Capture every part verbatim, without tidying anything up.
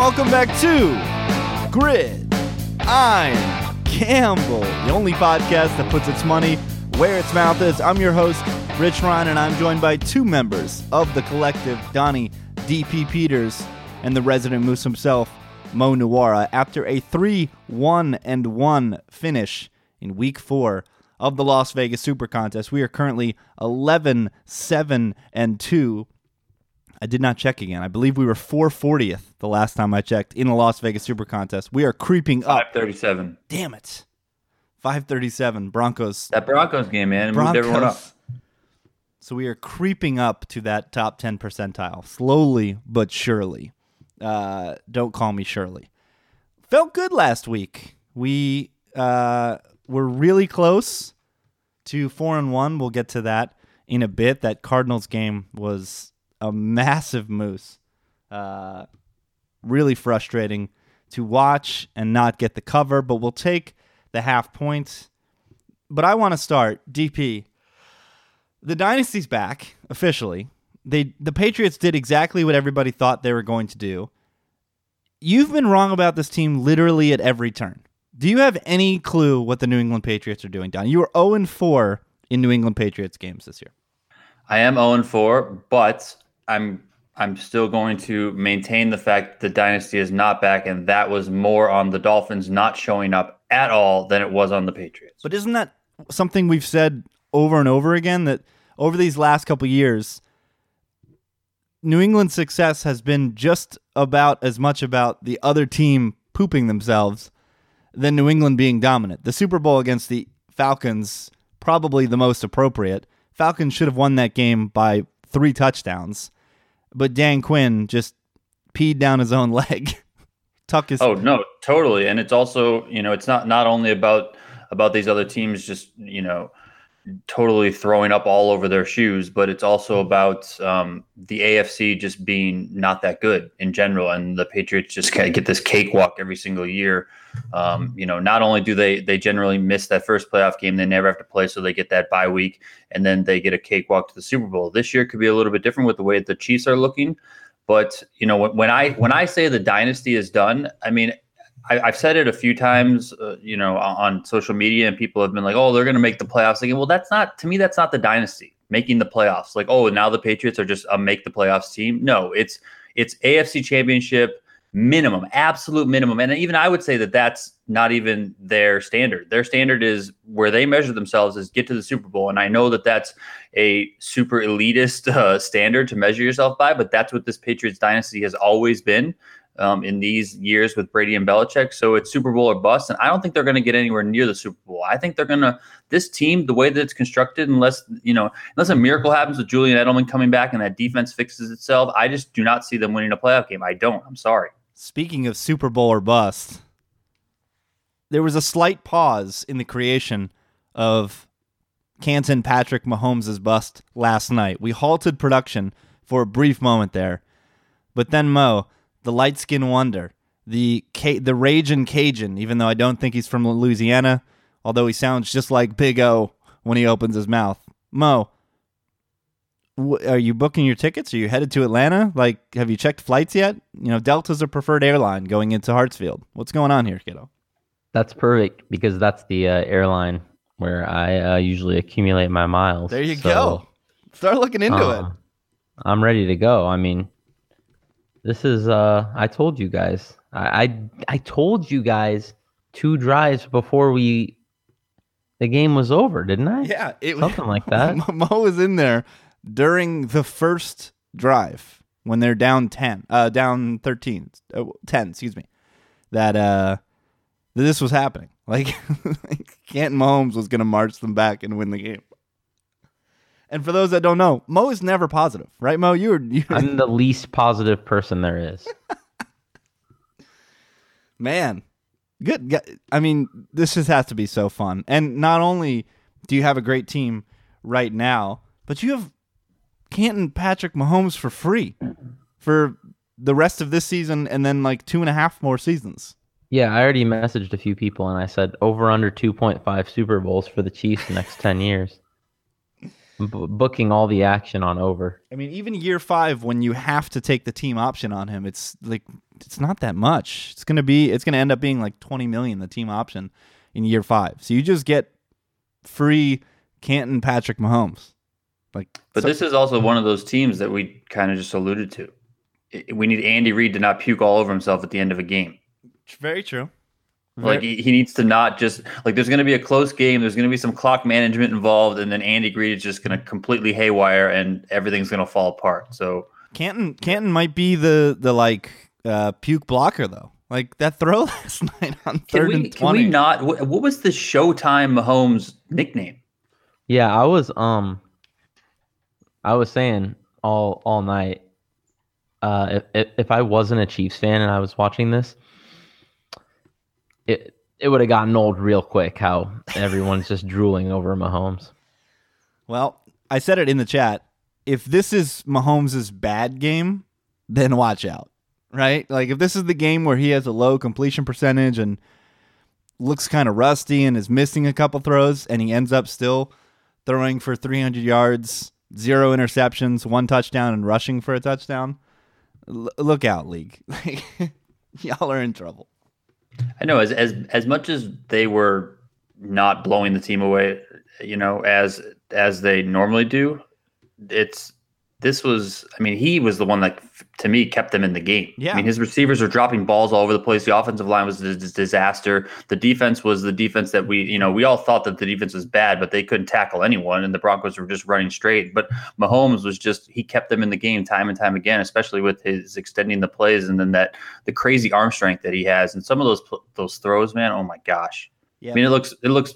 welcome back to Grid. I'm Campbell, the only podcast that puts its money where its mouth is. I'm your host, Rich Ryan, and I'm joined by two members of The Collective, Donnie D P. Peters and the resident moose himself, Mo Nuwara, after a three one and one finish in week four of the Las Vegas Super Contest. We are currently eleven seven and two. I did not check again. I believe we were four fortieth the last time I checked in the Las Vegas Super Contest. We are creeping up. five thirty-seven. Damn it. five thirty-seven. Broncos. That Broncos game, man. It moved everyone up. So we are creeping up to that top ten percentile. Slowly but surely. Uh, don't call me Shirley. Felt good last week. We uh, were really close to four and one. We'll get to that in a bit. That Cardinals game was a massive moose. Uh, really frustrating to watch and not get the cover, but we'll take the half points. But I want to start, D P. The dynasty's back, officially. They the Patriots did exactly what everybody thought they were going to do. You've been wrong about this team literally at every turn. Do you have any clue what the New England Patriots are doing, Don? You were oh and four in New England Patriots games this year. I am oh and four, but I'm I'm still going to maintain the fact that the dynasty is not back, and that was more on the Dolphins not showing up at all than it was on the Patriots. But isn't that something we've said over and over again, that over these last couple years, New England's success has been just about as much about the other team pooping themselves than New England being dominant? The Super Bowl against the Falcons, probably the most appropriate. Falcons should have won that game by three touchdowns, but Dan Quinn just peed down his own leg. Tuck his. Oh no, totally. And it's also, you know, it's not not only about about these other teams just, you know, totally throwing up all over their shoes, but it's also about um, the A F C just being not that good in general, and the Patriots just kind of get this cakewalk every single year. Um, you know, not only do they they generally miss that first playoff game they never have to play, so they get that bye week, and then they get a cakewalk to the Super Bowl. This year could be a little bit different with the way that the Chiefs are looking, but you know, when, when I when I say the dynasty is done, I mean, I, I've said it a few times, uh, you know, on social media, and people have been like, "Oh, they're going to make the playoffs again." Well, that's not to me. That's not the dynasty making the playoffs. Like, oh, now the Patriots are just a make the playoffs team. No, it's it's A F C Championship minimum, absolute minimum, and even I would say that that's not even their standard. Their standard is where they measure themselves is get to the Super Bowl, and I know that that's a super elitist uh, standard to measure yourself by, but that's what this Patriots dynasty has always been. Um, in these years with Brady and Belichick. So it's Super Bowl or bust, and I don't think they're going to get anywhere near the Super Bowl. I think they're going to – this team, the way that it's constructed, unless you know, unless a miracle happens with Julian Edelman coming back and that defense fixes itself, I just do not see them winning a playoff game. I don't. I'm sorry. Speaking of Super Bowl or bust, there was a slight pause in the creation of Canton Patrick Mahomes' bust last night. We halted production for a brief moment there, but then Mo – the light-skinned wonder, the ca- the ragin' Cajun, even though I don't think he's from Louisiana, although he sounds just like Big O when he opens his mouth. Mo, w- are you booking your tickets? Are you headed to Atlanta? Like, have you checked flights yet? You know, Delta's a preferred airline going into Hartsfield. What's going on here, kiddo? That's perfect, because that's the uh, airline where I uh, usually accumulate my miles. There you so, go. Start looking into uh, it. I'm ready to go. I mean... This is, uh, I told you guys, I, I, I told you guys two drives before we, the game was over, didn't I? Yeah. It, Something like that. Mo was in there during the first drive when they're down ten, uh, down thirteen, ten, excuse me, that, uh, that this was happening. Like, like Canton Mahomes was going to march them back and win the game. And for those that don't know, Mo is never positive, right, Mo? You were, you were... I'm the least positive person there is. Man, good. I mean, this just has to be so fun. And not only do you have a great team right now, but you have Canton Patrick Mahomes for free for the rest of this season and then like two and a half more seasons. Yeah, I already messaged a few people and I said over under two point five Super Bowls for the Chiefs the next ten years. B- booking all the action on over. I mean, even year five, when you have to take the team option on him, it's like it's not that much. It's gonna be, it's gonna end up being like twenty million the team option in year five. So you just get free Canton Patrick Mahomes. Like, but so- this is also one of those teams that we kind of just alluded to. We need Andy Reid to not puke all over himself at the end of a game. Very true. Like, he, he needs to not just, like, there's going to be a close game. There's going to be some clock management involved, and then Andy Reid is just going to completely haywire, and everything's going to fall apart. So Canton, Canton might be the the like uh, puke blocker though. Like that throw last night on third we, and twenty. Can we not? What, what was the Showtime Mahomes nickname? Yeah, I was um, I was saying all all night. Uh, if if I wasn't a Chiefs fan and I was watching this, It it would have gotten old real quick how everyone's just drooling over Mahomes. Well, I said it in the chat. If this is Mahomes' bad game, then watch out, right? Like, if this is the game where he has a low completion percentage and looks kind of rusty and is missing a couple throws, and he ends up still throwing for three hundred yards, zero interceptions, one touchdown, and rushing for a touchdown, l- look out, league. Y'all are in trouble. I know as, as as much as they were not blowing the team away, you know, as as they normally do, it's this was, I mean, he was the one that, to me, kept them in the game. Yeah. I mean, his receivers are dropping balls all over the place. The offensive line was a disaster. The defense was the defense that we, you know, we all thought that the defense was bad, but they couldn't tackle anyone, and the Broncos were just running straight. But Mahomes was just, he kept them in the game time and time again, especially with his extending the plays and then that the crazy arm strength that he has. And some of those those throws, man, oh my gosh. Yeah. I mean, it looks, it looks,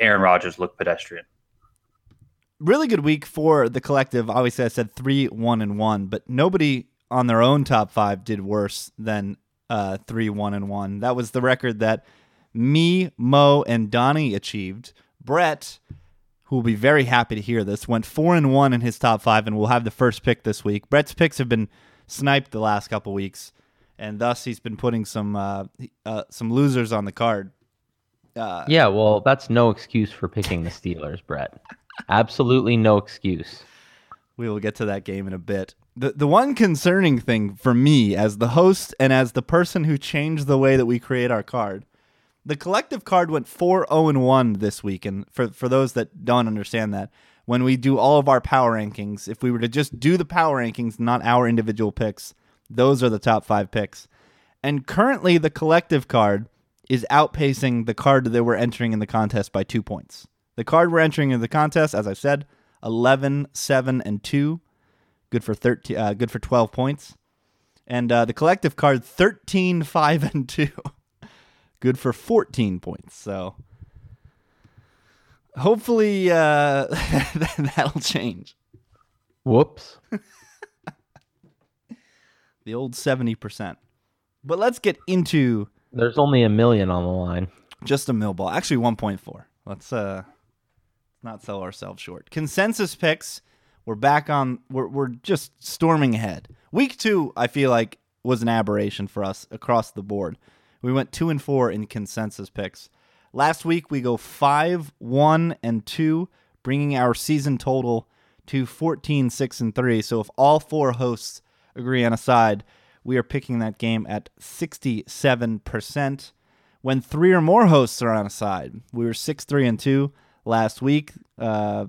Aaron Rodgers looked pedestrian. Really good week for the collective. Obviously, I said three, one, and one, but nobody on their own top five did worse than uh, three, one, and one. That was the record that me, Mo, and Donnie achieved. Brett, who will be very happy to hear this, went four and one in his top five, and will have the first pick this week. Brett's picks have been sniped the last couple weeks, and thus he's been putting some uh, uh, some losers on the card. Uh, yeah, well, that's no excuse for picking the Steelers, Brett. Absolutely no excuse. We will get to that game in a bit. The the one concerning thing for me as the host and as the person who changed the way that we create our card, the collective card went four oh one this week. And for, for those that don't understand that, when we do all of our power rankings, if we were to just do the power rankings, not our individual picks, those are the top five picks. And currently the collective card is outpacing the card that we're entering in the contest by two points. The card we're entering in the contest, as I said, eleven, seven, and two. Good for thirteen. Uh, good for twelve points. And uh, the collective card, thirteen, five, and two. Good for fourteen points. So hopefully uh, that'll change. Whoops. The old seventy percent. But let's get into... There's only a million on the line. Just a mill ball. Actually, one point four. Let's... uh. Not sell ourselves short. Consensus picks. We're back on. We're we're just storming ahead. Week two, I feel like, was an aberration for us across the board. We went two and four in consensus picks. Last week we go five, one, and two, bringing our season total to fourteen, six, and three. So if all four hosts agree on a side, we are picking that game at sixty-seven percent. When three or more hosts are on a side, we were six, three, and two. Last week, uh,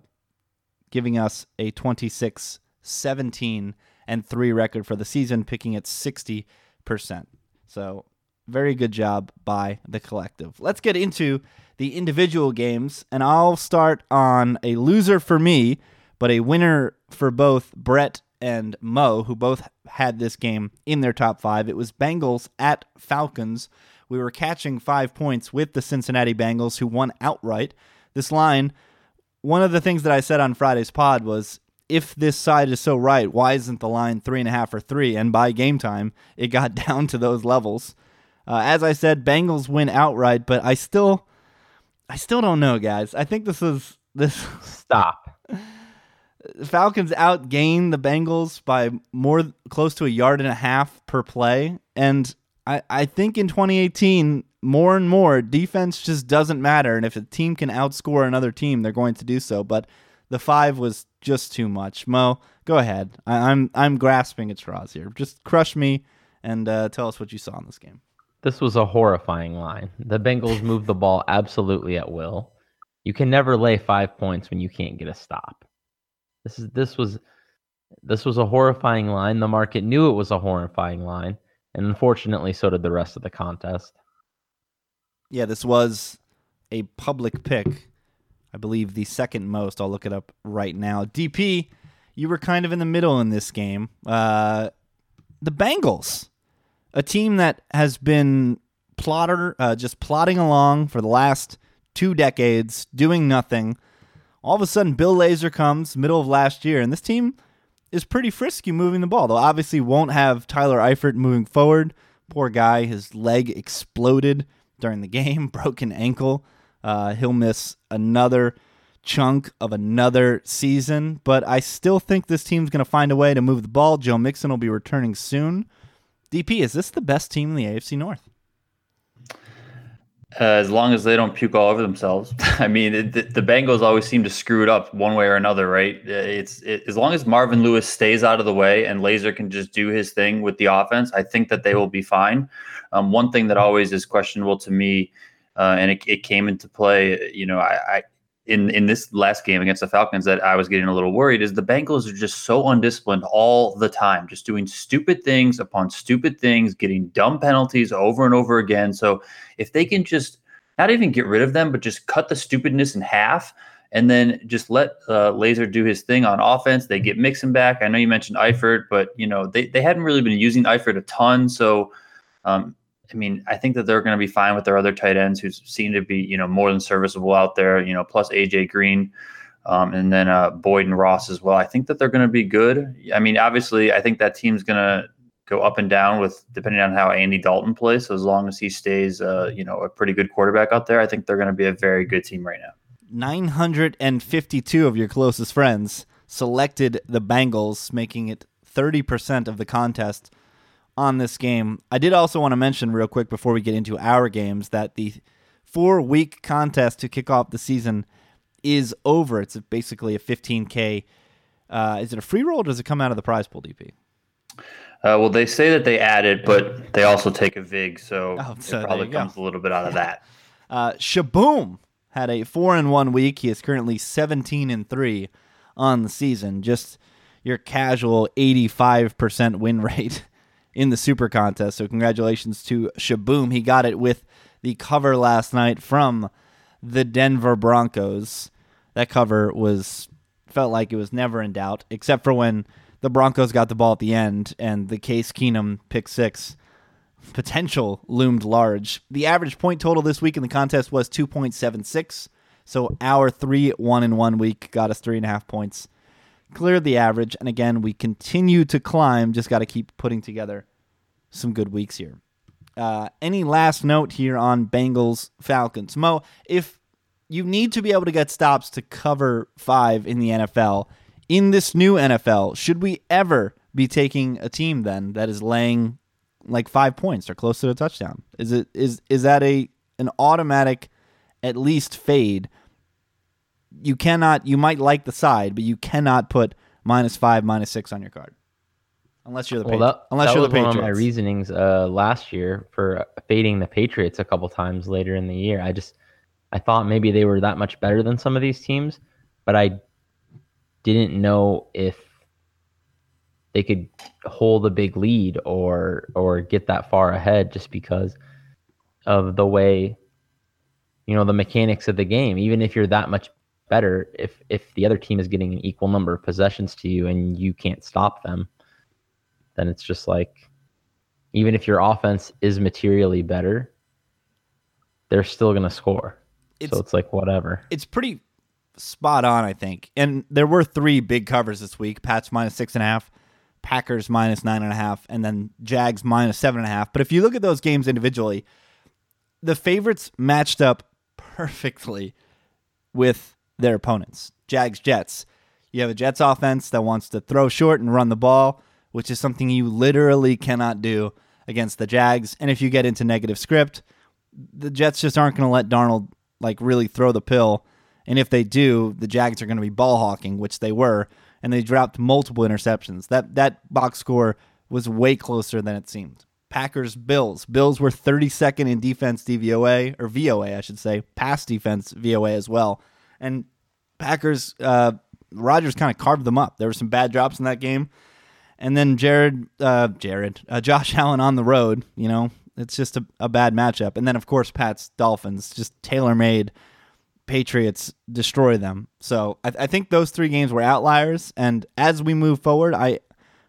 giving us a twenty-six, seventeen, and three record for the season, picking at sixty percent. So very good job by the collective. Let's get into the individual games, and I'll start on a loser for me, but a winner for both Brett and Mo, who both had this game in their top five. It was Bengals at Falcons. We were catching five points with the Cincinnati Bengals, who won outright. This line, one of the things that I said on Friday's pod was, if this side is so right, why isn't the line three and a half or three? And by game time, it got down to those levels. Uh, as I said, Bengals win outright, but I still, I still don't know, guys. I think this is this. Stop. Falcons outgain the Bengals by more, close to a yard and a half per play, and I, I think in twenty eighteen. More and more, defense just doesn't matter, and if a team can outscore another team, they're going to do so. But The five was just too much. Mo, go ahead. I, I'm I'm grasping at straws here. Just crush me and uh, tell us what you saw in this game. This was a horrifying line. The Bengals moved the ball absolutely at will. You can never lay five points when you can't get a stop. This is this was this was a horrifying line. The market knew it was a horrifying line, and unfortunately, so did the rest of the contest. Yeah, this was a public pick. I believe the second most. I'll look it up right now. D P, you were kind of in the middle in this game. Uh, the Bengals, a team that has been plotter, uh, just plodding along for the last two decades, doing nothing. All of a sudden, Bill Lazor comes, middle of last year, and this team is pretty frisky moving the ball. They'll obviously won't have Tyler Eifert moving forward. Poor guy, his leg exploded during the game, broken ankle. Uh, he'll miss another chunk of another season, but I still think this team's going to find a way to move the ball. Joe Mixon will be returning soon. D P, is this the best team in the A F C North? Uh, as long as they don't puke all over themselves. I mean, it, the, the Bengals always seem to screw it up one way or another, right? It's it, as long as Marvin Lewis stays out of the way and Lazor can just do his thing with the offense, I think that they will be fine. Um, one thing that always is questionable to me, uh, and it, it came into play, you know, I, I in in this last game against the Falcons that I was getting a little worried, is the Bengals are just so undisciplined all the time, just doing stupid things upon stupid things, getting dumb penalties over and over again. So if they can just not even get rid of them, but just cut the stupidness in half and then just let uh, Lazor do his thing on offense, they get Mixon back. I know you mentioned Eifert, but, you know, they, they hadn't really been using Eifert a ton. So, um, I mean, I think that they're going to be fine with their other tight ends who seem to be, you know, more than serviceable out there, you know, plus A J Green um, and then uh, Boyd and Ross as well. I think that they're going to be good. I mean, obviously, I think that team's going to go up and down with depending on how Andy Dalton plays. So as long as he stays, uh, you know, a pretty good quarterback out there, I think they're going to be a very good team right now. nine hundred fifty-two of your closest friends selected the Bengals, making it thirty percent of the contest on this game. I did also want to mention real quick before we get into our games that the four-week contest to kick off the season is over. It's basically a fifteen K. Uh, is it a free roll or does it come out of the prize pool, D P? Uh, well, they say that they add it, but they also take a vig, so, oh, so it probably comes a little bit out of that. Uh, Shaboom had a four and one week. He is currently seventeen and three on the season. Just your casual eighty-five percent win rate in the Super Contest. So congratulations to Shaboom. He got it with the cover last night from the Denver Broncos. That cover was felt like it was never in doubt, except for when the Broncos got the ball at the end and the Case Keenum pick six potential loomed large. The average point total this week in the contest was two point seven six. So our three one in one week got us three and a half points. Cleared the average, and again, we continue to climb. Just got to keep putting together some good weeks here. Uh, any last note here on Bengals-Falcons? Mo, if you need to be able to get stops to cover five in the N F L, in this new N F L, should we ever be taking a team then that is laying like five points or close to a touchdown? Is it is is that a an automatic at least fade? You cannot, you might like the side, but you cannot put minus five, minus six on your card. Unless you're the well, Patriots. That, Unless that you're was the Patriots. One of my reasonings uh, last year for fading the Patriots a couple times later in the year. I just, I thought maybe they were that much better than some of these teams, but I didn't know if they could hold a big lead or, or get that far ahead just because of the way, you know, the mechanics of the game. Even if you're that much better, if if the other team is getting an equal number of possessions to you and you can't stop them, then it's just like, even if your offense is materially better, they're still going to score. It's, so it's like whatever. It's pretty spot on, I think. And there were three big covers this week. Pats minus six and a half, Packers minus nine and a half, and then Jags minus seven and a half. But if you look at those games individually, the favorites matched up perfectly with their opponents. Jags, Jets. You have a Jets offense that wants to throw short and run the ball, which is something you literally cannot do against the Jags. And if you get into negative script, the Jets just aren't going to let Darnold like really throw the pill And if they do, the Jags are going to be ball hawking, which they were, and they dropped multiple interceptions. That that box score was way closer than it seemed. Packers, Bills. Bills were thirty-second in defense D V O A, or V O A, I should say. Pass defense V O A as well. And Packers, uh, Rodgers kind of carved them up. There were some bad drops in that game. And then Jared, uh, Jared, uh, Josh Allen on the road, you know, it's just a, a bad matchup. And then, of course, Pat's Dolphins, just tailor-made Patriots destroy them. So I, I think those three games were outliers. And as we move forward, I,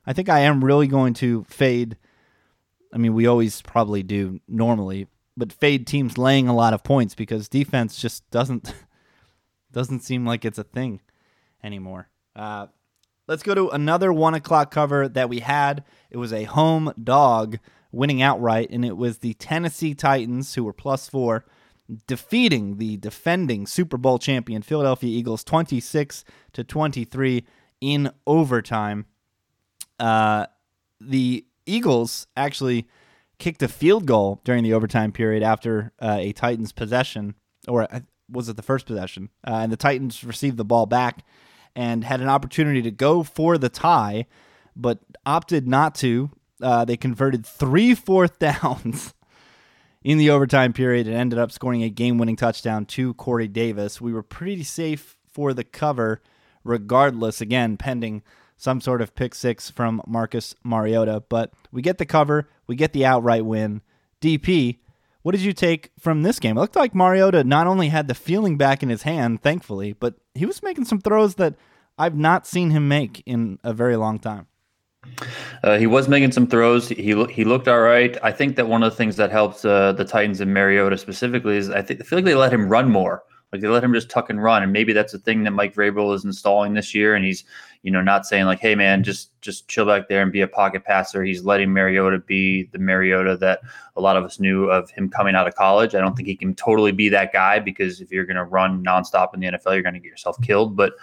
I think I am really going to fade. I mean, we always probably do normally, but fade teams laying a lot of points because defense just doesn't doesn't seem like it's a thing anymore. Uh, let's go to another one o'clock cover that we had. It was a home dog winning outright, and it was the Tennessee Titans, who were plus four, defeating the defending Super Bowl champion Philadelphia Eagles twenty-six to twenty-three in overtime. Uh, the Eagles actually kicked a field goal during the overtime period after uh, a Titans possession, or was it the first possession? Uh, and the Titans received the ball back and had an opportunity to go for the tie, but opted not to. Uh, they converted three fourth downs in the overtime period and ended up scoring a game-winning touchdown to Corey Davis. We were pretty safe for the cover regardless, again, pending some sort of pick six from Marcus Mariota. But we get the cover. We get the outright win. D P, what did you take from this game? It looked like Mariota not only had the feeling back in his hand, thankfully, but he was making some throws that I've not seen him make in a very long time. Uh, he was making some throws. He he looked all right. I think that one of the things that helped uh, the Titans and Mariota specifically is I, th- I feel like they let him run more. Like they let him just tuck and run, and maybe that's a thing that Mike Vrabel is installing this year. And he's, you know, not saying like, "Hey, man, just just chill back there and be a pocket passer." He's letting Mariota be the Mariota that a lot of us knew of him coming out of college. I don't think he can totally be that guy because if you're going to run nonstop in the N F L, you're going to get yourself killed. But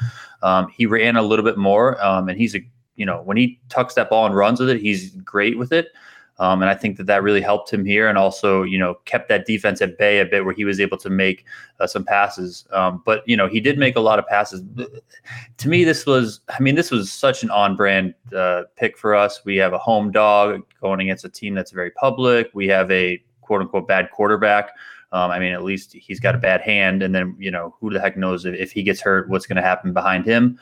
um, he ran a little bit more, um, and he's a, you know, when he tucks that ball and runs with it, he's great with it. Um, and I think that that really helped him here and also, you know, kept that defense at bay a bit where he was able to make uh, some passes. Um, but, you know, he did make a lot of passes. To me, this was I mean, this was such an on-brand uh, pick for us. We have a home dog going against a team that's very public. We have a quote-unquote bad quarterback. Um, I mean, at least he's got a bad hand. And then, you know, who the heck knows if, if he gets hurt, what's going to happen behind him.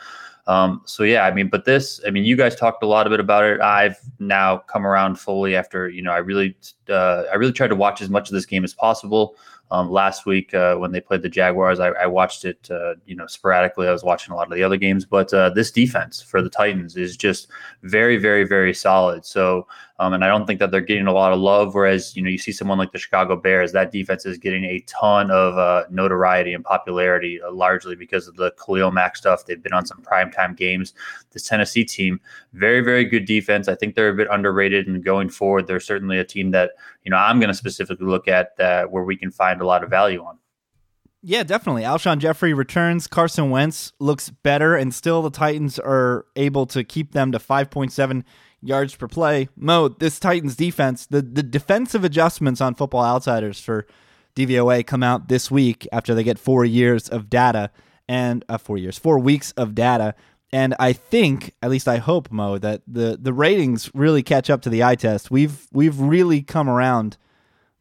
Um, so, yeah, I mean, but this, I mean, you guys talked a lot of it about it. I've now come around fully after, you know, I really, uh, I really tried to watch as much of this game as possible. Um, last week uh, when they played the Jaguars, I, I watched it, uh, you know, sporadically. I was watching a lot of the other games, but uh, this defense for the Titans is just very, very, very solid. So, um, and I don't think that they're getting a lot of love, whereas, you know, you see someone like the Chicago Bears, that defense is getting a ton of uh, notoriety and popularity uh, largely because of the Khalil Mack stuff. They've been on some primetime games. This Tennessee team, very, very good defense. I think they're a bit underrated, and going forward, they're certainly a team that, you know, I'm going to specifically look at that where we can find a lot of value on. Yeah, definitely. Alshon Jeffrey returns. Carson Wentz looks better, and still the Titans are able to keep them to five point seven yards per play. Mo, this Titans defense, the, the defensive adjustments on Football Outsiders for D V O A come out this week after they get four years of data and uh, four years, four weeks of data. And I think, at least I hope, Mo, that the, the ratings really catch up to the eye test. We've, we've really come around,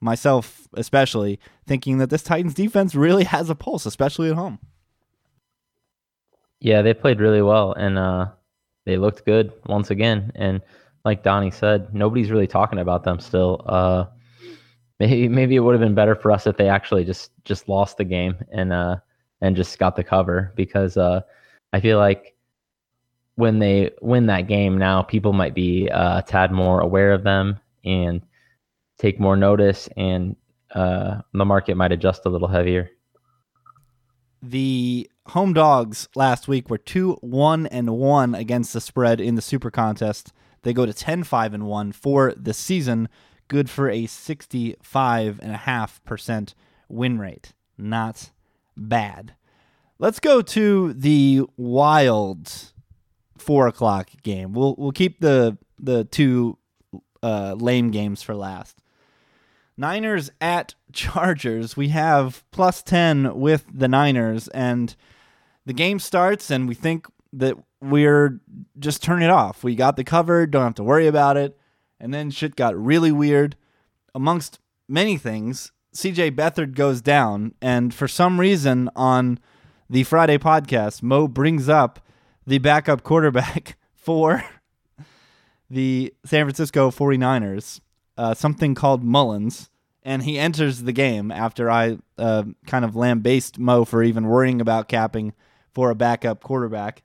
myself especially, thinking that this Titans defense really has a pulse, especially at home. Yeah, they played really well, and uh, they looked good once again. And like Donnie said, nobody's really talking about them still. Uh, maybe maybe it would have been better for us if they actually just, just lost the game and uh, and just got the cover, because uh, I feel like when they win that game now, people might be uh, a tad more aware of them and take more notice, and uh, the market might adjust a little heavier. The home dogs last week were two one and one against the spread in the Super Contest. They go to ten five and one for the season, good for a sixty-five point five percent win rate. Not bad. Let's go to the Wild four o'clock game. We'll we'll keep the, the two uh, lame games for last. Niners at Chargers. We have plus ten with the Niners, and the game starts, and we think that we're just turn it off. We got the cover, don't have to worry about it. And then shit got really weird. Amongst many things, C J. Beathard goes down, and for some reason on the Friday podcast, Mo brings up the backup quarterback for the San Francisco 49ers, uh, something called Mullins, and he enters the game after I uh, kind of lambaste Mo for even worrying about capping for a backup quarterback.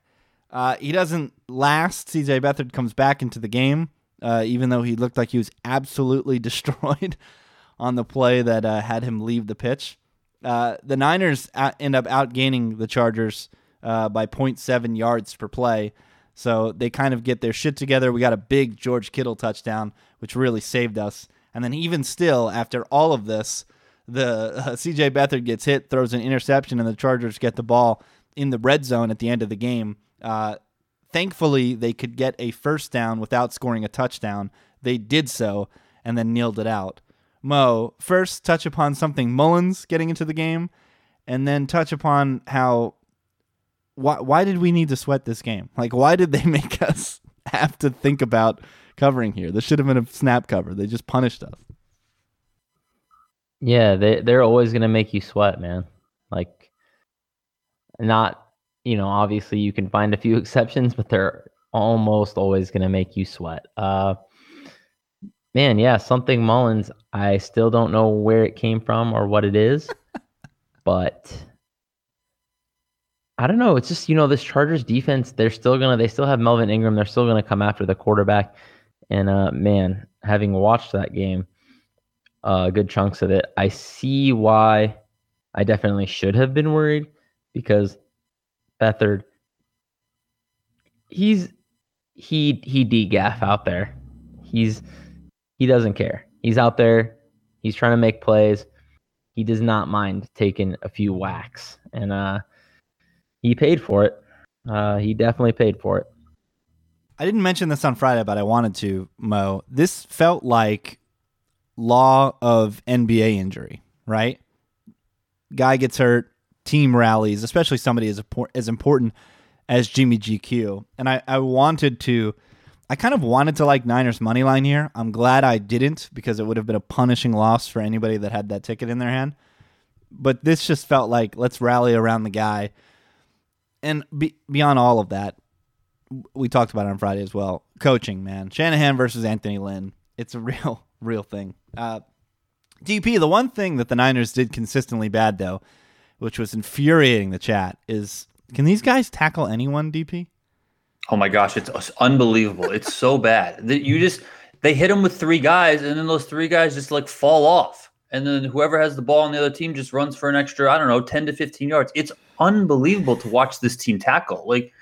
Uh, he doesn't last. C J. Beathard comes back into the game, uh, even though he looked like he was absolutely destroyed on the play that uh, had him leave the pitch. Uh, the Niners end up outgaining the Chargers uh, by zero point seven yards per play, so they kind of get their shit together. We got a big George Kittle touchdown, which really saved us. And then even still, after all of this, the uh, C J. Beathard gets hit, throws an interception, and the Chargers get the ball in the red zone at the end of the game. Uh, thankfully, they could get a first down without scoring a touchdown. They did so and then kneeled it out. Mo, first touch upon something Mullins getting into the game, and then touch upon how why why did we need to sweat this game? Like, why did they make us have to think about covering here? This should have been a snap cover. They just punished us. Yeah, they they're always gonna make you sweat, man. Like, not. You know, obviously you can find a few exceptions, but they're almost always going to make you sweat. Uh, man, yeah, something Mullins, I still don't know where it came from or what it is, but I don't know. It's just, you know, this Chargers defense, they're still going to, they still have Melvin Ingram. They're still going to come after the quarterback. And uh, man, having watched that game, uh, good chunks of it, I see why I definitely should have been worried, because Beathard, he's he he degaff out there. He's he doesn't care. He's out there. He's trying to make plays. He does not mind taking a few whacks, and uh, he paid for it. Uh, he definitely paid for it. I didn't mention this on Friday, but I wanted to, Mo. This felt like law of N B A injury, right? Guy gets hurt. Team rallies, especially somebody as as important as Jimmy G Q. And I, I wanted to, I kind of wanted to like Niners money line here. I'm glad I didn't, because it would have been a punishing loss for anybody that had that ticket in their hand. But this just felt like, let's rally around the guy. And be, beyond all of that, we talked about it on Friday as well. Coaching, man. Shanahan versus Anthony Lynn. It's a real, real thing. Uh, D P, the one thing that the Niners did consistently bad, though, which was infuriating the chat, is can these guys tackle anyone, D P? Oh my gosh, it's, it's unbelievable. It's so bad that you just, they hit them with three guys, and then those three guys just like fall off. And then whoever has the ball on the other team just runs for an extra, I don't know, ten to fifteen yards. It's unbelievable to watch this team tackle. Like,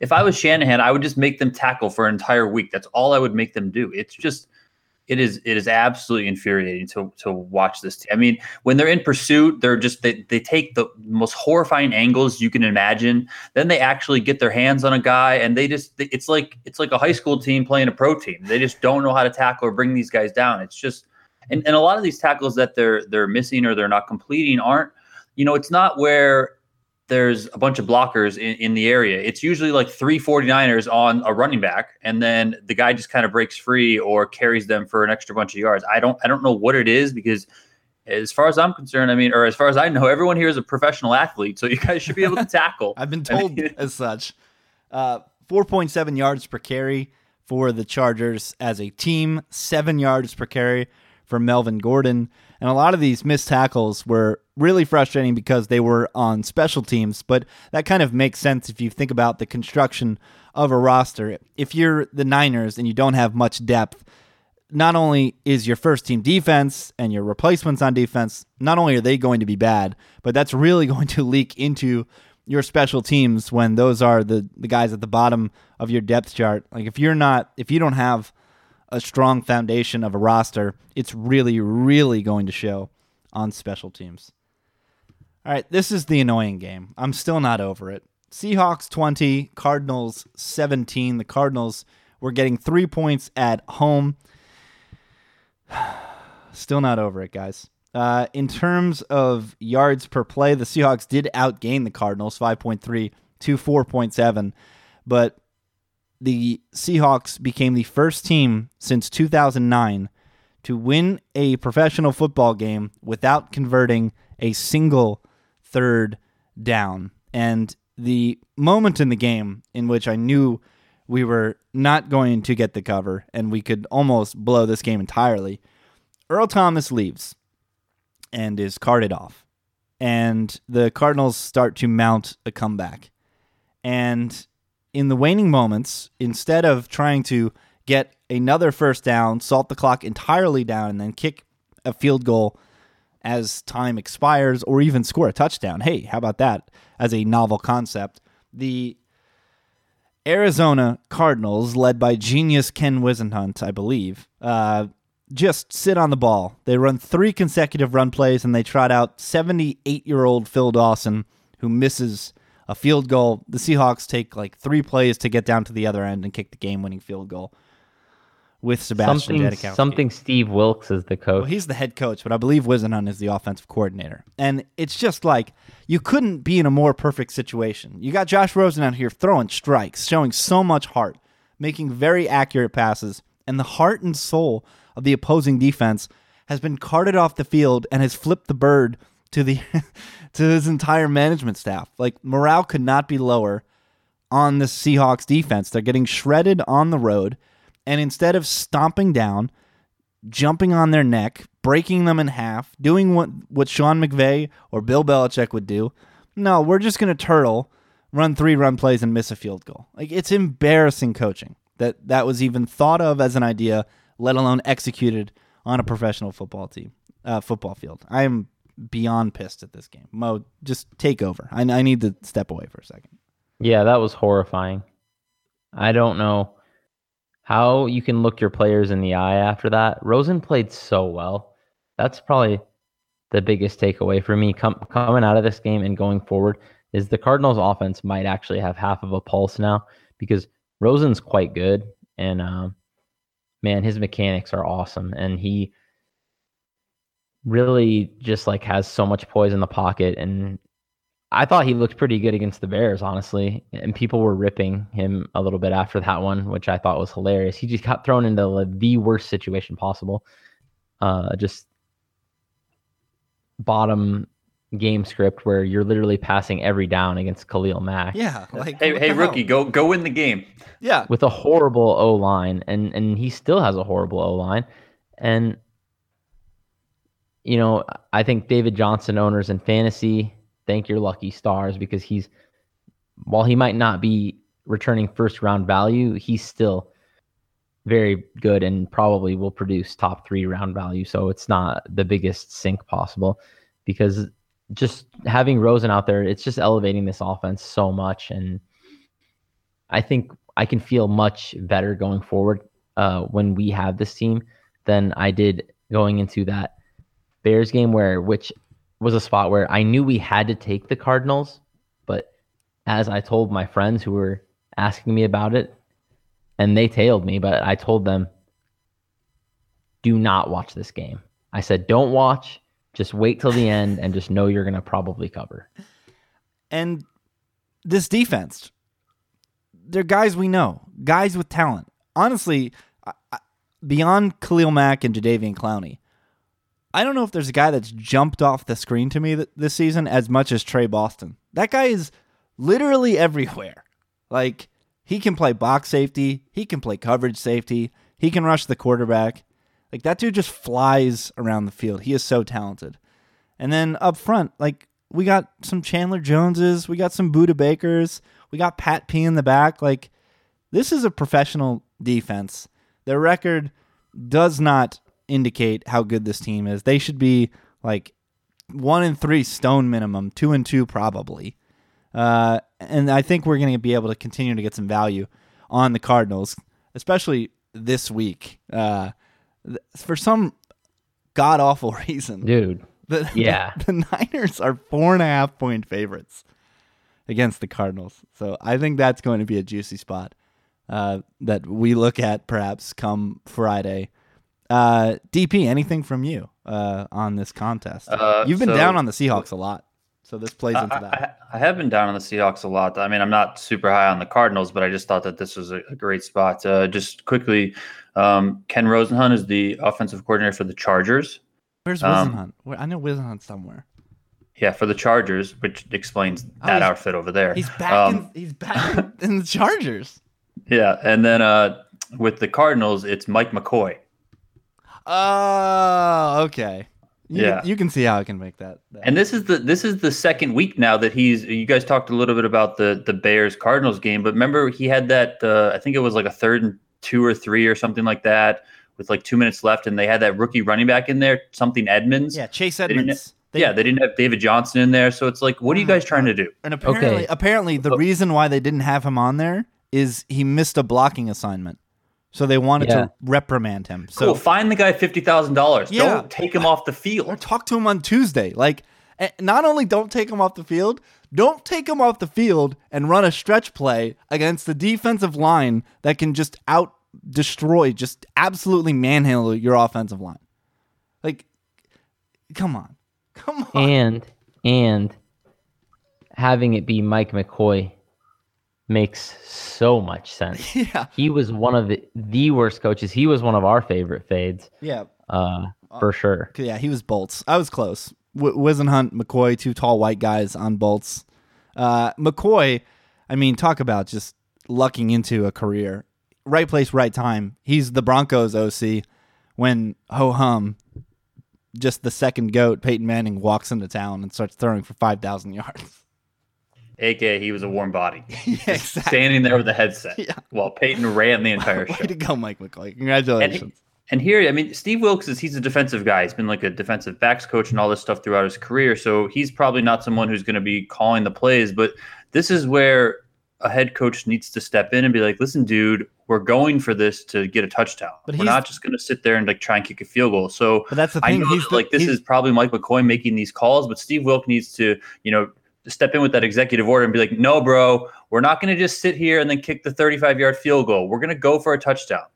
if I was Shanahan, I would just make them tackle for an entire week. That's all I would make them do. It's just, It is it is absolutely infuriating to to watch this team. I mean, when they're in pursuit, they're just they, they take the most horrifying angles you can imagine. Then they actually get their hands on a guy, and they just it's like it's like a high school team playing a pro team. They just don't know how to tackle or bring these guys down. It's just and, and a lot of these tackles that they're they're missing or they're not completing aren't, you know, it's not where there's a bunch of blockers in, in the area. It's usually like three 49ers on a running back, and then the guy just kind of breaks free or carries them for an extra bunch of yards. I don't I don't know what it is, because as far as I'm concerned, I mean, or as far as I know, everyone here is a professional athlete, so you guys should be able to tackle. I've been told I mean, as such. Uh, four point seven yards per carry for the Chargers as a team, seven yards per carry for Melvin Gordon. And a lot of these missed tackles were really frustrating because they were on special teams, but that kind of makes sense if you think about the construction of a roster. If you're the Niners and you don't have much depth, not only is your first team defense and your replacements on defense, not only are they going to be bad, but that's really going to leak into your special teams when those are the, the guys at the bottom of your depth chart. Like if you're not, if you don't have a strong foundation of a roster, it's really, really going to show on special teams. All right, this is the annoying game. I'm still not over it. Seahawks twenty, Cardinals seventeen. The Cardinals were getting three points at home. Still not over it, guys. Uh, in terms of yards per play, the Seahawks did outgain the Cardinals five point three to four point seven, but the Seahawks became the first team since two thousand nine to win a professional football game without converting a single third down. And the moment in the game in which I knew we were not going to get the cover and we could almost blow this game entirely, Earl Thomas leaves and is carted off. And the Cardinals start to mount a comeback. And in the waning moments, instead of trying to get another first down, salt the clock entirely down, and then kick a field goal as time expires, or even score a touchdown. Hey, how about that as a novel concept? The Arizona Cardinals, led by genius Ken Whisenhunt, I believe, uh, just sit on the ball. They run three consecutive run plays, and they trot out seventy-eight-year-old Phil Dawson, who misses a field goal. The Seahawks take like three plays to get down to the other end and kick the game-winning field goal with Sebastian Dedekowski. Something Steve Wilkes is the coach. Well, he's the head coach, but I believe Wisenhunt is the offensive coordinator. And it's just like, you couldn't be in a more perfect situation. You got Josh Rosen out here throwing strikes, showing so much heart, making very accurate passes, and the heart and soul of the opposing defense has been carted off the field and has flipped the bird to the to his entire management staff. Like, morale could not be lower on the Seahawks defense. They're getting shredded on the road. And instead of stomping down, jumping on their neck, breaking them in half, doing what, what Sean McVay or Bill Belichick would do, no, we're just going to turtle, run three run plays, and miss a field goal. Like, it's embarrassing coaching that that was even thought of as an idea, let alone executed on a professional football team, uh, football field. I am beyond pissed at this game. Mo, just take over. I, I need to step away for a second. Yeah, that was horrifying. I don't know how you can look your players in the eye after that. Rosen played so well. That's probably the biggest takeaway for me Com- coming out of this game and going forward is the Cardinals offense might actually have half of a pulse now because Rosen's quite good. And um, man, his mechanics are awesome. And he really just like has so much poise in the pocket. And I thought he looked pretty good against the Bears, honestly, and people were ripping him a little bit after that one, which I thought was hilarious. He just got thrown into like, the worst situation possible, uh, just bottom game script where you're literally passing every down against Khalil Mack. Yeah, like, hey, hey rookie, go go win the game. Yeah, with a horrible O line, and and he still has a horrible O line, and you know I think David Johnson owners in fantasy, thank your lucky stars, because he's, while he might not be returning first round value, he's still very good and probably will produce top three round value. So it's not the biggest sink possible because just having Rosen out there, it's just elevating this offense so much. And I think I can feel much better going forward uh, when we have this team than I did going into that Bears game where, which, was a spot where I knew we had to take the Cardinals, but as I told my friends who were asking me about it, and they tailed me, but I told them, do not watch this game. I said, don't watch, just wait till the end and just know you're going to probably cover. And this defense, they're guys we know, guys with talent. Honestly, beyond Khalil Mack and Jadeveon Clowney, I don't know if there's a guy that's jumped off the screen to me th- this season as much as Tre Boston. That guy is literally everywhere. Like, he can play box safety. He can play coverage safety. He can rush the quarterback. Like, that dude just flies around the field. He is so talented. And then up front, like, we got some Chandler Joneses. We got some Buda Bakers. We got Pat P in the back. Like, this is a professional defense. Their record does not indicate how good this team is. They should be like one and three stone minimum, two and two probably. Uh, and I think we're going to be able to continue to get some value on the Cardinals, especially this week. Uh, th- for some god awful reason, dude. The, yeah, the, the Niners are four and a half point favorites against the Cardinals, so I think that's going to be a juicy spot uh, that we look at perhaps come Friday. Uh, D P, anything from you uh, on this contest? Uh, You've been so, down on the Seahawks a lot, so this plays into I, that. I, I have been down on the Seahawks a lot. I mean, I'm not super high on the Cardinals, but I just thought that this was a, a great spot. Uh, just quickly, um, Ken Whisenhunt is the offensive coordinator for the Chargers. Where's Whisenhunt? Um, I know Whisenhunt somewhere. Yeah, for the Chargers, which explains that oh, outfit over there. He's back. Um, in, he's back in, in the Chargers. Yeah, and then uh, with the Cardinals, it's Mike McCoy. Oh, okay. You, yeah, you can see how I can make that, that. And this is the this is the second week now that he's. You guys talked a little bit about the the Bears Cardinals game, but remember he had that. Uh, I think it was like a third and two or three or something like that, with like two minutes left, and they had that rookie running back in there, something Edmonds. Yeah, Chase Edmonds. They, yeah, they didn't have David Johnson in there, so it's like, what are you guys trying to do? And apparently, okay. apparently, the reason why they didn't have him on there is he missed a blocking assignment, so they wanted yeah. to reprimand him. So cool, fine the guy fifty thousand yeah. dollars. Don't take him off the field. Or talk to him on Tuesday. Like, not only don't take him off the field, don't take him off the field and run a stretch play against the defensive line that can just out destroy, just absolutely manhandle your offensive line. Like, come on. Come on. And and having it be Mike McCoy makes so much sense. Yeah. He was one of the, the worst coaches. He was one of our favorite fades. Yeah. Uh, for uh, sure. Yeah, he was bolts. I was close. W- Whisenhunt, McCoy, two tall white guys on bolts. Uh, McCoy, I mean, talk about just lucking into a career. Right place, right time. He's the Broncos O C when ho-hum. Just the second GOAT, Peyton Manning, walks into town and starts throwing for five thousand yards. A K A he was a warm body. Yeah, exactly. Standing there with a headset yeah. while Peyton ran the entire show. Way to go, Mike McCoy. Congratulations. And, he, and here, I mean, Steve Wilkes, is he's a defensive guy. He's been like a defensive backs coach and all this stuff throughout his career, so he's probably not someone who's going to be calling the plays, but this is where a head coach needs to step in and be like, listen, dude, we're going for this to get a touchdown. But we're not just going to sit there and like try and kick a field goal. So but that's the thing. I know he's that, the, like this is probably Mike McCoy making these calls, but Steve Wilkes needs to, you know, step in with that executive order and be like, no, bro, we're not going to just sit here and then kick the thirty-five yard field goal. We're going to go for a touchdown.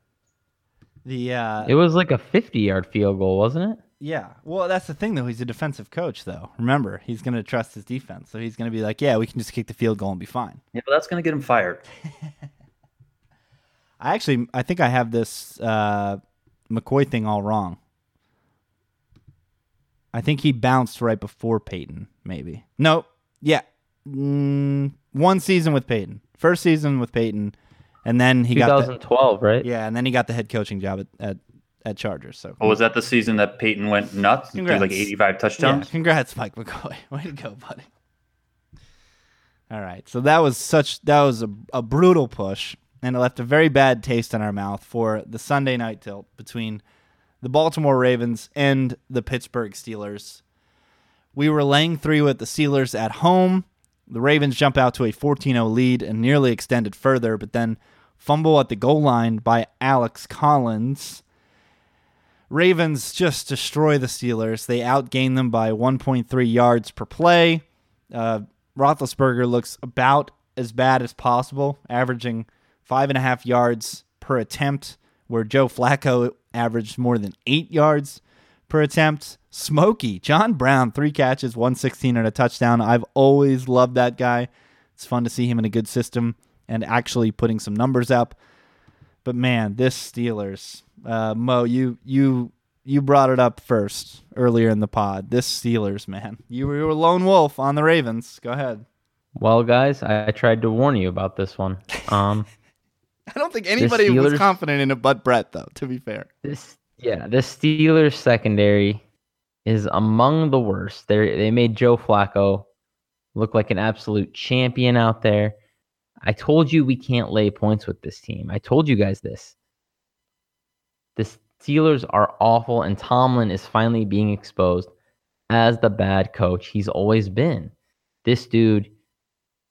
The uh, it was like a fifty yard field goal, wasn't it? Yeah. Well, that's the thing, though. He's a defensive coach, though. Remember, he's going to trust his defense. So he's going to be like, yeah, we can just kick the field goal and be fine. Yeah, but that's going to get him fired. I actually, I think I have this uh, McCoy thing all wrong. I think he bounced right before Peyton, maybe. No. Yeah. Mm, one season with Peyton. First season with Peyton. And then he got twenty twelve, the, right? Yeah, and then he got the head coaching job at, at At Chargers. So, oh, was that the season that Peyton went nuts? Did like eighty-five touchdowns? Yeah, congrats, Mike McCoy. Way to go, buddy. All right. So that was such that was a, a brutal push, and it left a very bad taste in our mouth for the Sunday night tilt between the Baltimore Ravens and the Pittsburgh Steelers. We were laying three with the Steelers at home. The Ravens jump out to a fourteen oh lead and nearly extended further, but then fumble at the goal line by Alex Collins. Ravens just destroy the Steelers. They outgain them by one point three yards per play. Uh, Roethlisberger looks about as bad as possible, averaging five and a half yards per attempt, where Joe Flacco averaged more than eight yards per attempt. Smokey, John Brown, three catches, one sixteen and a touchdown. I've always loved that guy. It's fun to see him in a good system and actually putting some numbers up. But, man, this Steelers, uh, Mo, you you you brought it up first earlier in the pod. This Steelers, man, you were, you were a lone wolf on the Ravens. Go ahead. Well, guys, I, I tried to warn you about this one. Um, I don't think anybody Steelers, was confident in it but Brett, though, to be fair. This, yeah, the Steelers secondary is among the worst. They they made Joe Flacco look like an absolute champion out there. I told you we can't lay points with this team. I told you guys this. The Steelers are awful, and Tomlin is finally being exposed as the bad coach he's always been. This dude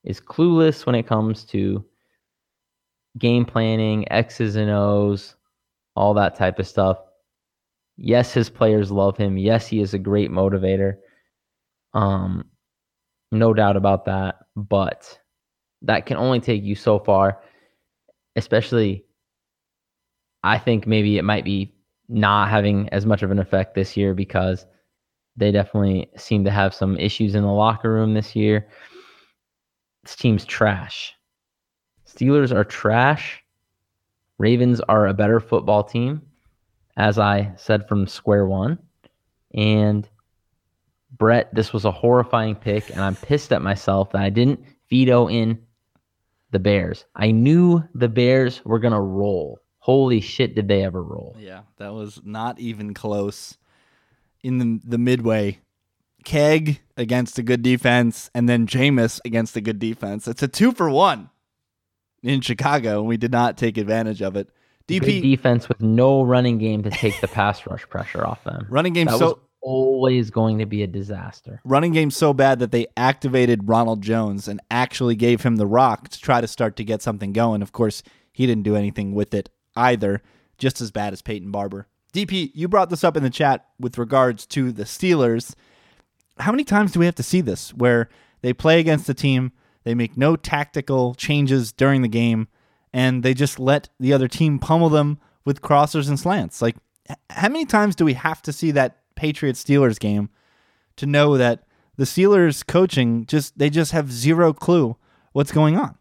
is clueless when it comes to game planning, X's and O's, all that type of stuff. Yes, his players love him. Yes, he is a great motivator. Um, no doubt about that, but that can only take you so far, especially I think maybe it might be not having as much of an effect this year because they definitely seem to have some issues in the locker room this year. This team's trash. Steelers are trash. Ravens are a better football team, as I said from square one. And Brett, this was a horrifying pick, and I'm pissed at myself that I didn't veto in the Bears. I knew the Bears were going to roll. Holy shit, did they ever roll. Yeah, that was not even close. In the, the midway, Keg against a good defense, and then Jameis against a good defense. It's a two for one in Chicago, and we did not take advantage of it. D P good defense with no running game to take the pass rush pressure off them. Running game that so was always going to be a disaster. Running game so bad that they activated Ronald Jones and actually gave him the rock to try to start to get something going. Of course, he didn't do anything with it either. Just as bad as Peyton Barber. D P, you brought this up in the chat with regards to the Steelers. How many times do we have to see this where they play against a team, they make no tactical changes during the game, and they just let the other team pummel them with crossers and slants? Like, how many times do we have to see that Patriots-Steelers game to know that the Steelers coaching, just they just have zero clue what's going on?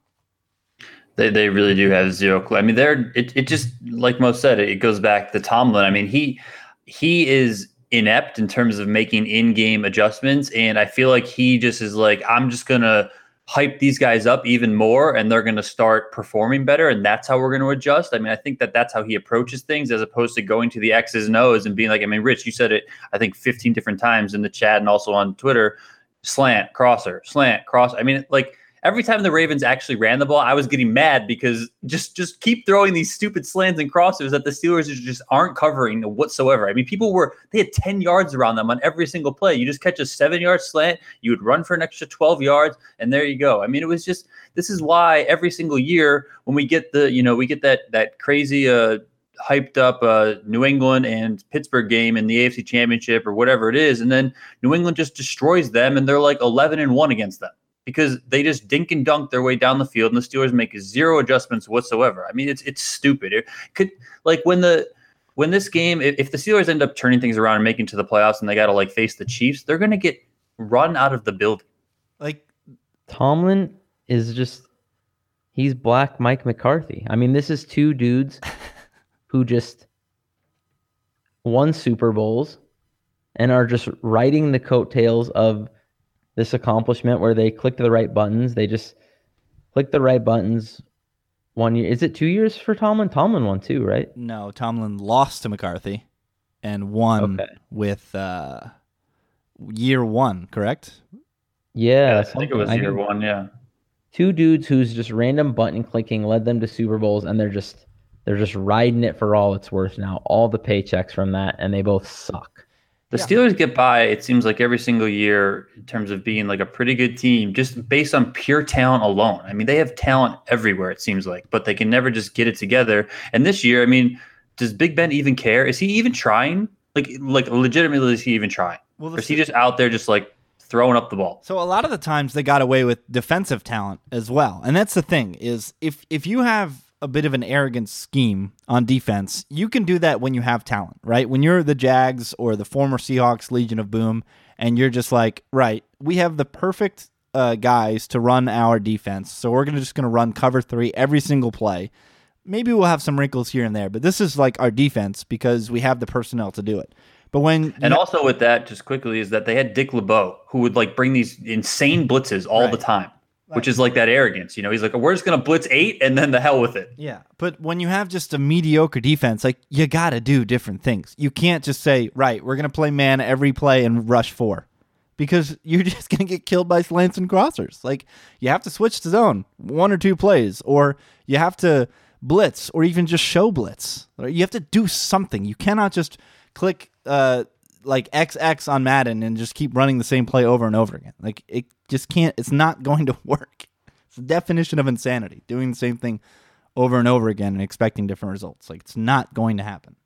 They they really do have zero clue. I mean, they're it, it just, like Mo said, it, it goes back to Tomlin. I mean, he he is inept in terms of making in-game adjustments, and I feel like he just is like, I'm just going to hype these guys up even more, and they're going to start performing better, and that's how we're going to adjust. I mean, I think that that's how he approaches things, as opposed to going to the X's and O's and being like, I mean, Rich, you said it, I think, fifteen different times in the chat and also on Twitter, slant, crosser, slant, cross. I mean, like, every time the Ravens actually ran the ball, I was getting mad because just just keep throwing these stupid slants and crossers that the Steelers just aren't covering whatsoever. I mean, people were, they had ten yards around them on every single play. You just catch a seven-yard slant, you would run for an extra twelve yards, and there you go. I mean, it was just, this is why every single year when we get the, you know, we get that that crazy uh, hyped up uh, New England and Pittsburgh game in the A F C Championship or whatever it is, and then New England just destroys them, and they're like eleven and one against them. Because they just dink and dunk their way down the field, and the Steelers make zero adjustments whatsoever. I mean, it's it's stupid. It could, like, when the when this game, if, if the Steelers end up turning things around and making it to the playoffs, and they got to like face the Chiefs, they're gonna get run out of the building. Like, Tomlin is just, he's black Mike McCarthy. I mean, this is two dudes who just won Super Bowls and are just riding the coattails of this accomplishment where they clicked the right buttons. They just clicked the right buttons one year. Is it two years for Tomlin? Tomlin won two, right? No, Tomlin lost to McCarthy and won okay. with uh, year one, correct? Yeah. yeah I think it was I year knew. one, yeah. Two dudes who's just random button clicking led them to Super Bowls, and they're just they're just riding it for all it's worth now. All the paychecks from that, and they both suck. The yeah. Steelers get by, it seems like, every single year in terms of being like a pretty good team, just based on pure talent alone. I mean, they have talent everywhere, it seems like, but they can never just get it together. And this year, I mean, does Big Ben even care? Is he even trying? Like, like legitimately, is he even trying? Well, or is he just out there just like throwing up the ball? So a lot of the times they got away with defensive talent as well. And that's the thing is, if if you have a bit of an arrogant scheme on defense, you can do that when you have talent, right? When you're the Jags or the former Seahawks Legion of Boom, and you're just like, right, we have the perfect uh, guys to run our defense, so we're gonna just going to run cover three every single play. Maybe we'll have some wrinkles here and there, but this is like our defense because we have the personnel to do it. But when and also ha- with that, just quickly, is that they had Dick LeBeau, who would like bring these insane blitzes all right. the time. Which is like that arrogance, you know, he's like, we're just going to blitz eight and then the hell with it. Yeah. But when you have just a mediocre defense, like, you got to do different things. You can't just say, right, we're going to play man every play and rush four, because you're just going to get killed by slants and crossers. Like, you have to switch to zone one or two plays, or you have to blitz, or even just show blitz. You have to do something. You cannot just click uh, like X X on Madden and just keep running the same play over and over again. Like, it just can't, it's not going to work. It's the definition of insanity, doing the same thing over and over again and expecting different results. Like, it's not going to happen.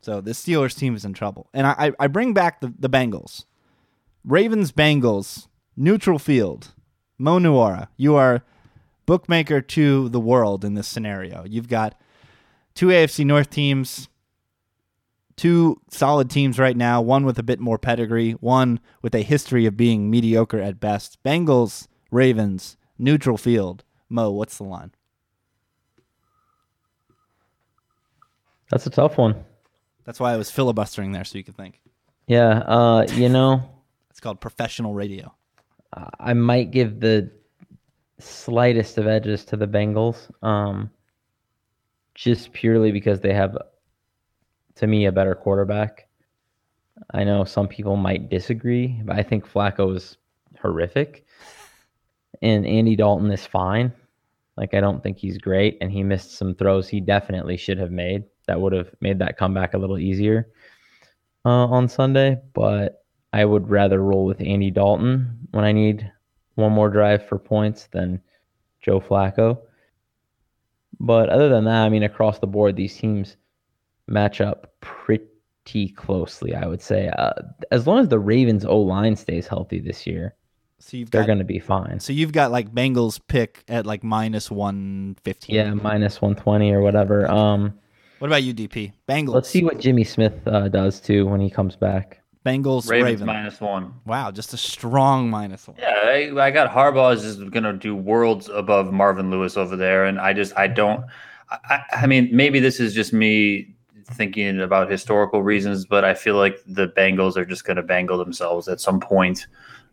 So the Steelers team is in trouble. And I, I bring back the, the Bengals. Ravens, Bengals, neutral field. Mo Nuwara, you are bookmaker to the world in this scenario. You've got two A F C North teams two solid teams right now, one with a bit more pedigree, one with a history of being mediocre at best. Bengals, Ravens, neutral field. Mo, what's the line? That's a tough one. That's why I was filibustering there so you could think. Yeah, uh, you know. It's called professional radio. I might give the slightest of edges to the Bengals, um, just purely because they have, to me, a better quarterback. I know some people might disagree, but I think Flacco is horrific. And Andy Dalton is fine. Like, I don't think he's great, and he missed some throws he definitely should have made. That would have made that comeback a little easier uh, on Sunday, but I would rather roll with Andy Dalton when I need one more drive for points than Joe Flacco. But other than that, I mean, across the board, these teams match up pretty closely, I would say. Uh, as long as the Ravens' O-line stays healthy this year, so you've they're going to be fine. So you've got, like, Bengals pick at, like, minus one fifteen. Yeah, minus one twenty or whatever. Um, what about you, D P? Bengals. Let's see what Jimmy Smith uh, does, too, when he comes back. Bengals, Ravens. Ravens minus one. Wow, just a strong minus one. Yeah, I, I got Harbaugh is just going to do worlds above Marvin Lewis over there, and I just, I don't, I, I mean, maybe this is just me thinking about historical reasons, but I feel like the Bengals are just going to bangle themselves at some point.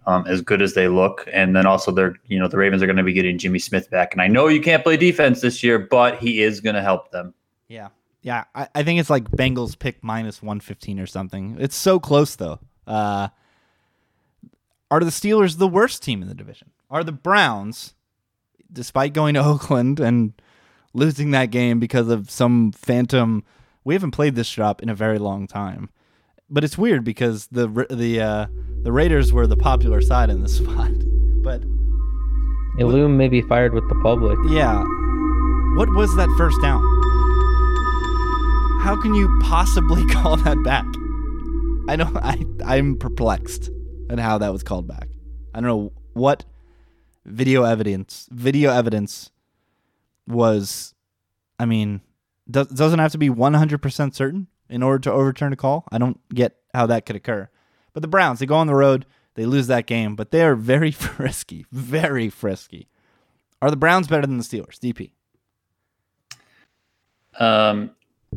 Um, as good as they look. And then also they're, you know, the Ravens are going to be getting Jimmy Smith back. And I know you can't play defense this year, but he is going to help them. Yeah. Yeah. I, I think it's like Bengals pick minus one fifteen or something. It's so close though. Uh, are the Steelers the worst team in the division? Are the Browns, despite going to Oakland and losing that game because of some phantom, we haven't played this drop in a very long time. But it's weird because the the uh, the Raiders were the popular side in this spot. But Ilum may be fired with the public. Yeah. What was that first down? How can you possibly call that back? I don't. I I'm perplexed at how that was called back. I don't know what video evidence. Video evidence was. I mean, does, doesn't have to be one hundred percent certain in order to overturn a call. I don't get how that could occur. But the Browns, they go on the road, they lose that game, but they are very frisky, very frisky. Are the Browns better than the Steelers, D P? Um,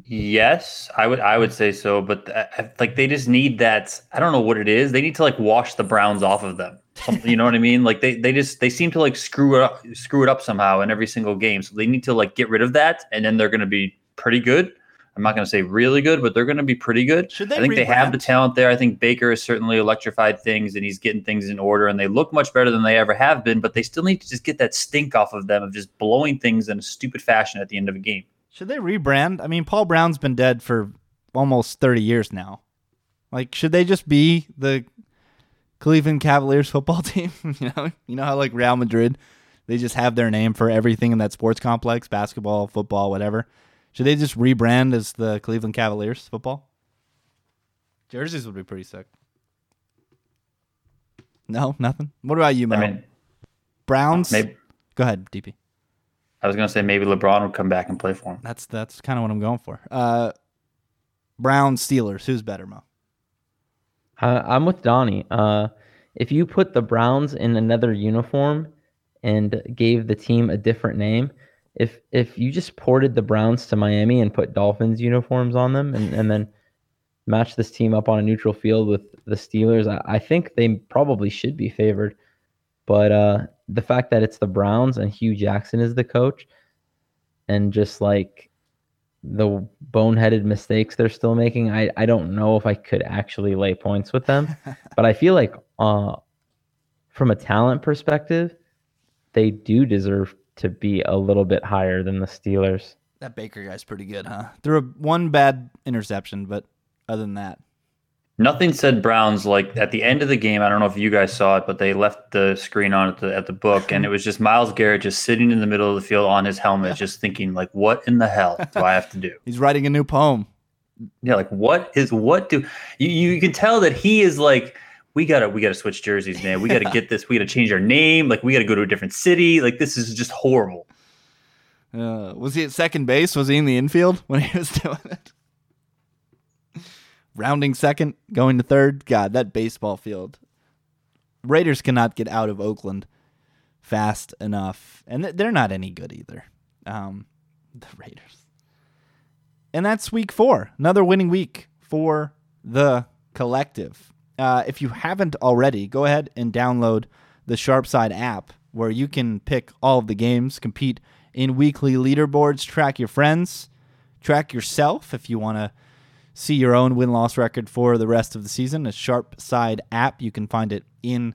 yes, I would I would say so, but th- like they just need that, I don't know what it is. They need to like wash the Browns off of them. You know what I mean? Like they they just they seem to like screw it up, screw it up somehow in every single game. So they need to like get rid of that, and then they're going to be pretty good. I'm not going to say really good, but they're going to be pretty good. Should they I think rebrand? They have the talent there. I think Baker has certainly electrified things, and he's getting things in order, and they look much better than they ever have been, but they still need to just get that stink off of them of just blowing things in a stupid fashion at the end of a game. Should they rebrand? I mean, Paul Brown's been dead for almost thirty years now. Like, should they just be the Cleveland Cavaliers football team? you know, you know how, like, Real Madrid, they just have their name for everything in that sports complex, basketball, football, whatever. Should they just rebrand as the Cleveland Cavaliers football? Jerseys would be pretty sick. No, nothing? What about you, man? I mean, Browns? Maybe. Go ahead, D P. I was going to say maybe LeBron would come back and play for him. That's that's kind of what I'm going for. Uh, Browns, Steelers. Who's better, Mo? Uh, I'm with Donnie. Uh, if you put the Browns in another uniform and gave the team a different name, If if you just ported the Browns to Miami and put Dolphins uniforms on them and, and then match this team up on a neutral field with the Steelers, I, I think they probably should be favored. But uh, the fact that it's the Browns and Hugh Jackson is the coach and just like the boneheaded mistakes they're still making, I, I don't know if I could actually lay points with them. But I feel like uh, from a talent perspective, they do deserve to be a little bit higher than the Steelers. That Baker guy's pretty good, huh? Threw a, one bad interception, but other than that. Nothing said Browns. Like, at the end of the game, I don't know if you guys saw it, but they left the screen on at the, at the book, and it was just Myles Garrett just sitting in the middle of the field on his helmet, just thinking, like, what in the hell do I have to do? He's writing a new poem. Yeah, like, what is, what do, you, you can tell that he is, like, we gotta, we gotta switch jerseys, man. We gotta get this. We gotta change our name. Like, we gotta go to a different city. Like, this is just horrible. Uh, was he at second base? Was he in the infield when he was doing it? rounding second, going to third. God, that baseball field. Raiders cannot get out of Oakland fast enough, and they're not any good either. Um, the Raiders. And that's week four, another winning week for the Collective. Uh, if you haven't already, go ahead and download the SharpSide app, where you can pick all of the games, compete in weekly leaderboards, track your friends, track yourself if you want to see your own win-loss record for the rest of the season. A SharpSide app, you can find it in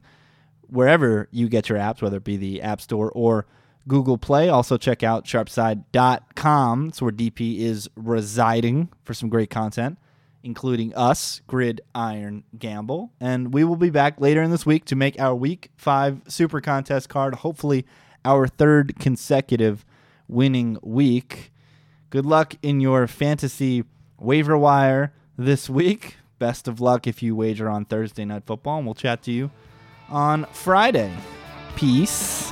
wherever you get your apps, whether it be the App Store or Google Play. Also check out sharpside dot com. It's where D P is residing for some great content, including us, Gridiron Gamble. And we will be back later in this week to make our Week five Super Contest card, hopefully our third consecutive winning week. Good luck in your fantasy waiver wire this week. Best of luck if you wager on Thursday Night Football, and we'll chat to you on Friday. Peace.